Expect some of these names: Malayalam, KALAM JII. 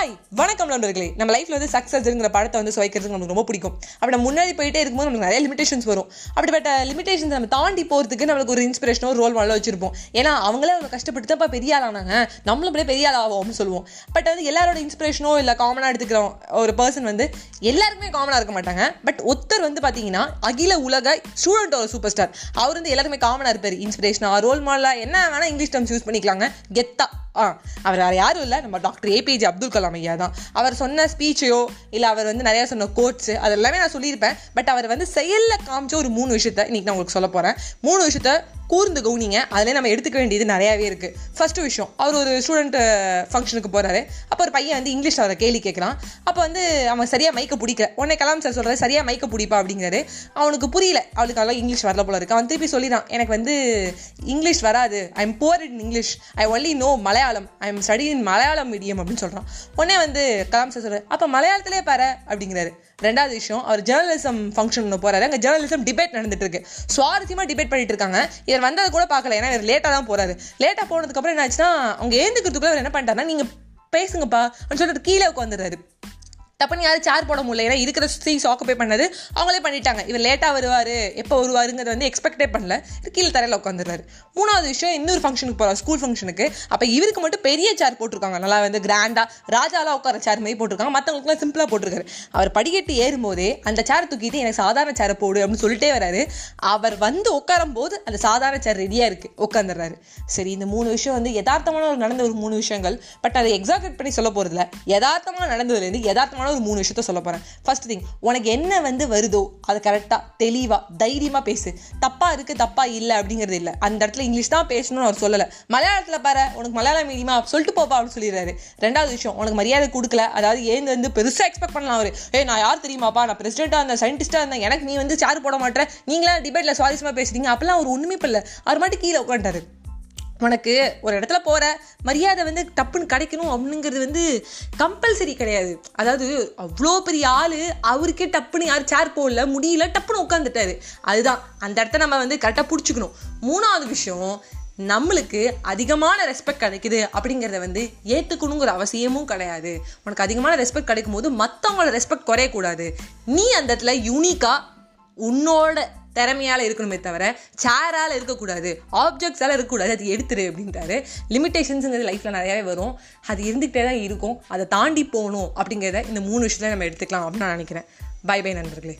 Hi வணக்கம் நண்பர்களே. நம்ம லைஃப்பில் வந்து சக்ஸஸ்ங்கிற படத்தை வந்து சுவைக்கிறதுக்கு நமக்கு ரொம்ப பிடிக்கும். அப்படி நம்ம முன்னாடி போயிட்டே இருக்கும்போது நமக்கு நிறைய லிமிடேஷன்ஸ் வரும். அப்படிப்பட்ட லிமிடேஷன்ஸ் நம்ம தாண்டி போகிறதுக்கு நம்மளுக்கு ஒரு இன்ஸ்பிரேஷனோ ரோல் மாடலோ வச்சுருப்போம். ஏன்னா அவங்களே அவங்க கஷ்டப்பட்டு தான் பெரிய ஆளானாங்க, நம்மளும் அப்படியே பெரிய ஆளாவோம்னு சொல்லுவோம். பட் வந்து எல்லாரோட இன்ஸ்பிரேஷனோ இல்லை காமனாக எடுத்துக்கிற ஒரு பர்சன் வந்து எல்லாருக்குமே காமனாக இருக்க மாட்டாங்க. பட் ஒருத்தர் வந்து பார்த்தீங்கன்னா அகில உலக ஸ்டூடெண்ட் ஒரு சூப்பர் ஸ்டார், அவர் வந்து எல்லாருக்குமே காமனாக இருப்பார். இன்ஸ்பிரேஷனாக ரோல் மாடலாக என்ன வேணால் இங்கிலீஷ் டேர்ம்ஸ் யூஸ் பண்ணிக்கலாங்க. கெத்தா அவர் வேறு யாரும் இல்லை, நம்ம டாக்டர் ஏபிஜே அப்துல் கலாம் ஐயா தான். அவர் சொன்ன ஸ்பீச்சையோ இல்லை அவர் வந்து நிறையா சொன்ன கோட்ஸு அது எல்லாமே நான் சொல்லியிருப்பேன். பட் அவர் வந்து செயலில் காமிச்ச ஒரு 3 விஷயத்தை இன்றைக்கி நான் உங்களுக்கு சொல்ல போகிறேன். 3 விஷயத்த கூர்ந்து கவுனிங்க, அதில் நம்ம எடுத்துக்க வேண்டியது நிறையாவே இருக்குது. ஃபஸ்ட்டு விஷயம், அவர் ஒரு ஸ்டூடெண்ட் ஃபங்க்ஷனுக்கு போகிறாரு. அப்போ ஒரு பையன் வந்து இங்கிலீஷில் அவரை கேள்வி கேட்குறான். அப்போ வந்து அவன் சரியாக மைக்க பிடிக்கல. உடனே கலாம் சார் சொல்கிறாரு, சரியாக மைக்க பிடிப்பா அப்படிங்கிறாரு. அவனுக்கு புரியல, அவளுக்கு அவ்வளோ இங்கிலீஷ் வரல போல இருக்கு. அவன் திருப்பி சொல்லிடுறான், எனக்கு வந்து இங்கிலீஷ் வராது, I am poor in English, I only know Malayalam, I am study in Malayalam medium அப்படின்னு சொல்கிறான். உடனே வந்து கலாம் சார் சொல்கிறார், அப்போ மலையாளத்திலே பாரு அப்படிங்கிறாரு. ரெண்டாவது விஷயம், அவர் ஜேர்னலிசம் ஃபங்க்ஷன் ஒன்று போகிறாரு. அங்கே ஜேர்னலிசம் டிபேட் நடந்துட்டு இருக்கு. சுவாரஸ்யமாக டிபேட் பண்ணிட்டு இருக்காங்க. இவர் வந்தது கூட பார்க்கல, ஏன்னா இவர் லேட்டாக தான் போகிறாரு. லேட்டாக போனதுக்கப்புறம் என்ன ஆச்சுன்னா, அவங்க ஏந்துக்கிறதுக்குள்ள அவர் என்ன பண்ணிட்டாருன்னா, நீங்கள் பேசுங்கப்பா அப்படின்னு சொல்லிட்டு கீழே உட்காந்துடுறாரு. தப்புன்னு யாரும் சேர் போட முடியல, ஏன்னா இருக்கிற சீஸ் ஆக்குப்பை பண்ணது அவங்களே பண்ணிட்டாங்க. இவர் லேட்டாக வருவார், எப்போ வருவாருங்கிறது வந்து எக்ஸ்பெக்டே பண்ணல, கீழே தரையில் உட்காந்துடுறாரு. மூணாவது விஷயம், இன்னொரு ஃபங்க்ஷனுக்கு போகிறார், ஸ்கூல் ஃபங்க்ஷனுக்கு. அப்போ இவருக்கு மட்டும் பெரிய சேர் போட்டிருக்காங்க, நல்லா வந்து கிராண்டாக ராஜாலாம் உட்கார சேர் மாதிரி போட்டிருக்காங்க, மற்றவங்களுக்குலாம் சிம்பிளாக போட்டிருக்காரு. அவர் படிக்கட்டு ஏறும்போதே அந்த சேர் தூக்கிட்டு எனக்கு சாதாரண சேரை போடு அப்படின்னு சொல்லிட்டே வராரு. அவர் வந்து உட்காரும் போது அந்த சாதாரண சேர் ரெடியாக இருக்குது, உட்காந்துடுறாரு. சரி, இந்த 3 விஷயம் வந்து யதார்த்தமான நடந்த ஒரு 3 விஷயங்கள். பட் அதை எக்ஸாக்ட் பண்ணி சொல்ல போகிறதுல யதார்த்தமாக நடந்ததுலேருந்து யதார்த்தமான ஒரு 3 விஷயத்த சொல்ல போறேன். ஃபர்ஸ்ட் திங், உனக்கு என்ன வந்து வருதோ அது கரெக்டா தெளிவா தைரியமா பேசு. தப்பா இருக்கு தப்பா இல்லை அப்படிங்கிறது இல்லை. அந்த இடத்துல இங்கிலீஷ் தான் பேசணும்னு அவர் சொல்லலை. மலையாளத்தில் பாரு, உனக்கு மலையாளம் மீடியமா சொல்லிட்டு போப்பா அப்படின்னு சொல்லிடுறாரு. ரெண்டாவது விஷயம், உனக்கு மரியாதை கொடுக்கல. அதாவது ஏன் வந்து பெருசாக எக்ஸ்பெக்ட் பண்ணலாம் அவர், ஏ நான் யார் தெரியுமாப்பா, நான் பிரசிடென்ட்டாக இருந்தேன், சயின்டிஸ்டாக இருந்தேன், எனக்கு நீ வந்து சேர் போட மாட்டேற, நீங்களா டிபேட்டில் சுவாரஸ்யமாக பேசுறீங்க. அப்பெல்லாம் அவர் ஒன்றுமே பண்ணல, அவர் மட்டும் கீழே உட்காந்துட்டாரு. உனக்கு ஒரு இடத்துல போகிற மரியாதை வந்து டப்புன்னு கிடைக்கணும் அப்படிங்கிறது வந்து கம்பல்சரி கிடையாது. அதாவது அவ்வளோ பெரிய ஆள், அவருக்கே டப்புன்னு யாரும் சேர் போடல, முடியல, டப்புன்னு உட்காந்துட்டாரு. அதுதான் அந்த இடத்த நம்ம வந்து கரெக்டாக பிடிச்சிக்கணும். மூணாவது விஷயம், நம்மளுக்கு அதிகமான ரெஸ்பெக்ட் கிடைக்குது அப்படிங்கிறத வந்து ஏற்றுக்கணுங்கிற அவசியமும் கிடையாது. உனக்கு அதிகமான ரெஸ்பெக்ட் கிடைக்கும் போது மற்றவங்களோட ரெஸ்பெக்ட் குறையக்கூடாது. நீ அந்த இடத்துல யூனிக்காக உன்னோட திறமையால் இருக்கணுமே தவிர சேரால் இருக்கக்கூடாது, ஆப்ஜெக்ட்ஸால் இருக்கக்கூடாது, அது எடுத்துரு அப்படின்றாரு. லிமிட்டேஷன்ஸுங்கிறது லைஃப்பில் நிறையாவே வரும், அது இருந்துக்கிட்டே தான் இருக்கும். அதை தாண்டி போகணும் அப்படிங்கிறத இந்த 3 விஷயத்தில் நம்ம எடுத்துக்கலாம் அப்படின்னு நான் நினைக்கிறேன். பை பை நண்பர்களே.